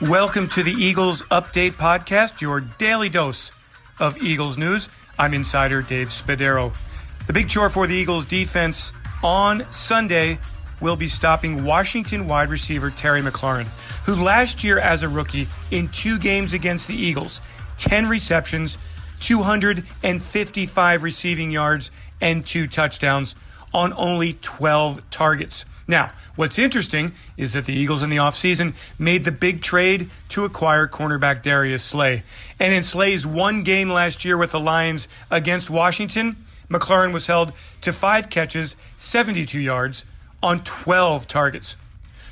Welcome to the Eagles Update Podcast, your daily dose of Eagles news. I'm insider Dave Spadaro. The big chore for the Eagles defense on Sunday will be stopping Washington wide receiver Terry McLaurin, who last year as a rookie in two games against the Eagles, 10 receptions, 255 receiving yards, and 2 touchdowns on only 12 targets. Now, what's interesting is that the Eagles in the offseason made the big trade to acquire cornerback Darius Slay. And in Slay's one game last year with the Lions against Washington, McLaurin was held to 5 catches, 72 yards on 12 targets.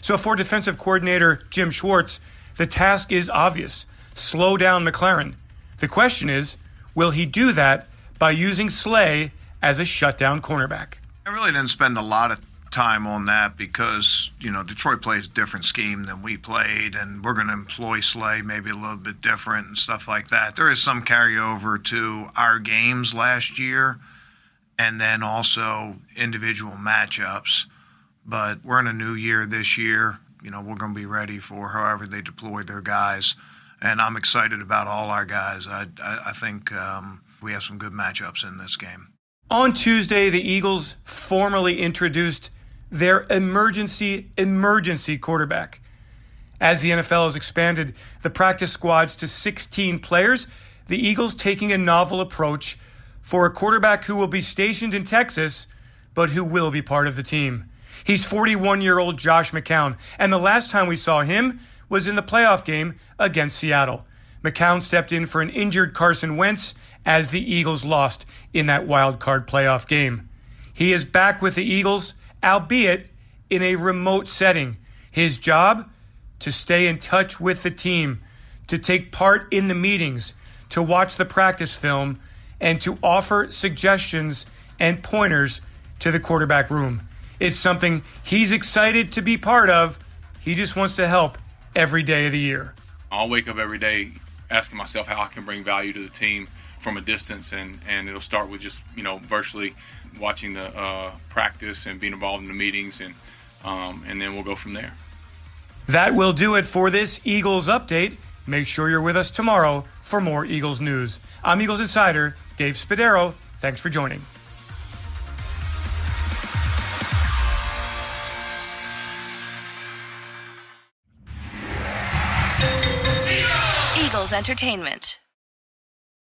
So for defensive coordinator Jim Schwartz, the task is obvious. Slow down McLaurin. The question is, will he do that by using Slay as a shutdown cornerback? I really didn't spend a lot of time on that because, Detroit plays a different scheme than we played, and we're going to employ Slay maybe a little bit different and stuff like that. There is some carryover to our games last year and then also individual matchups. But we're in a new year this year. We're going to be ready for however they deploy their guys. And I'm excited about all our guys. I think we have some good matchups in this game. On Tuesday, the Eagles formally introduced their emergency quarterback. As the NFL has expanded the practice squads to 16 players, the Eagles taking a novel approach for a quarterback who will be stationed in Texas, but who will be part of the team. He's 41-year-old Josh McCown, and the last time we saw him was in the playoff game against Seattle. McCown stepped in for an injured Carson Wentz as the Eagles lost in that wild card playoff game. He is back with the Eagles, albeit in a remote setting. His job? To stay in touch with the team, to take part in the meetings, to watch the practice film, and to offer suggestions and pointers to the quarterback room. It's something he's excited to be part of. He just wants to help every day of the year. I'll wake up every day asking myself how I can bring value to the team from a distance, and it'll start with just virtually watching the practice and being involved in the meetings, and then we'll go from there. That will do it for this Eagles update. Make sure you're with us tomorrow for more Eagles news. I'm Eagles Insider Dave Spadaro. Thanks for joining. Eagles Entertainment.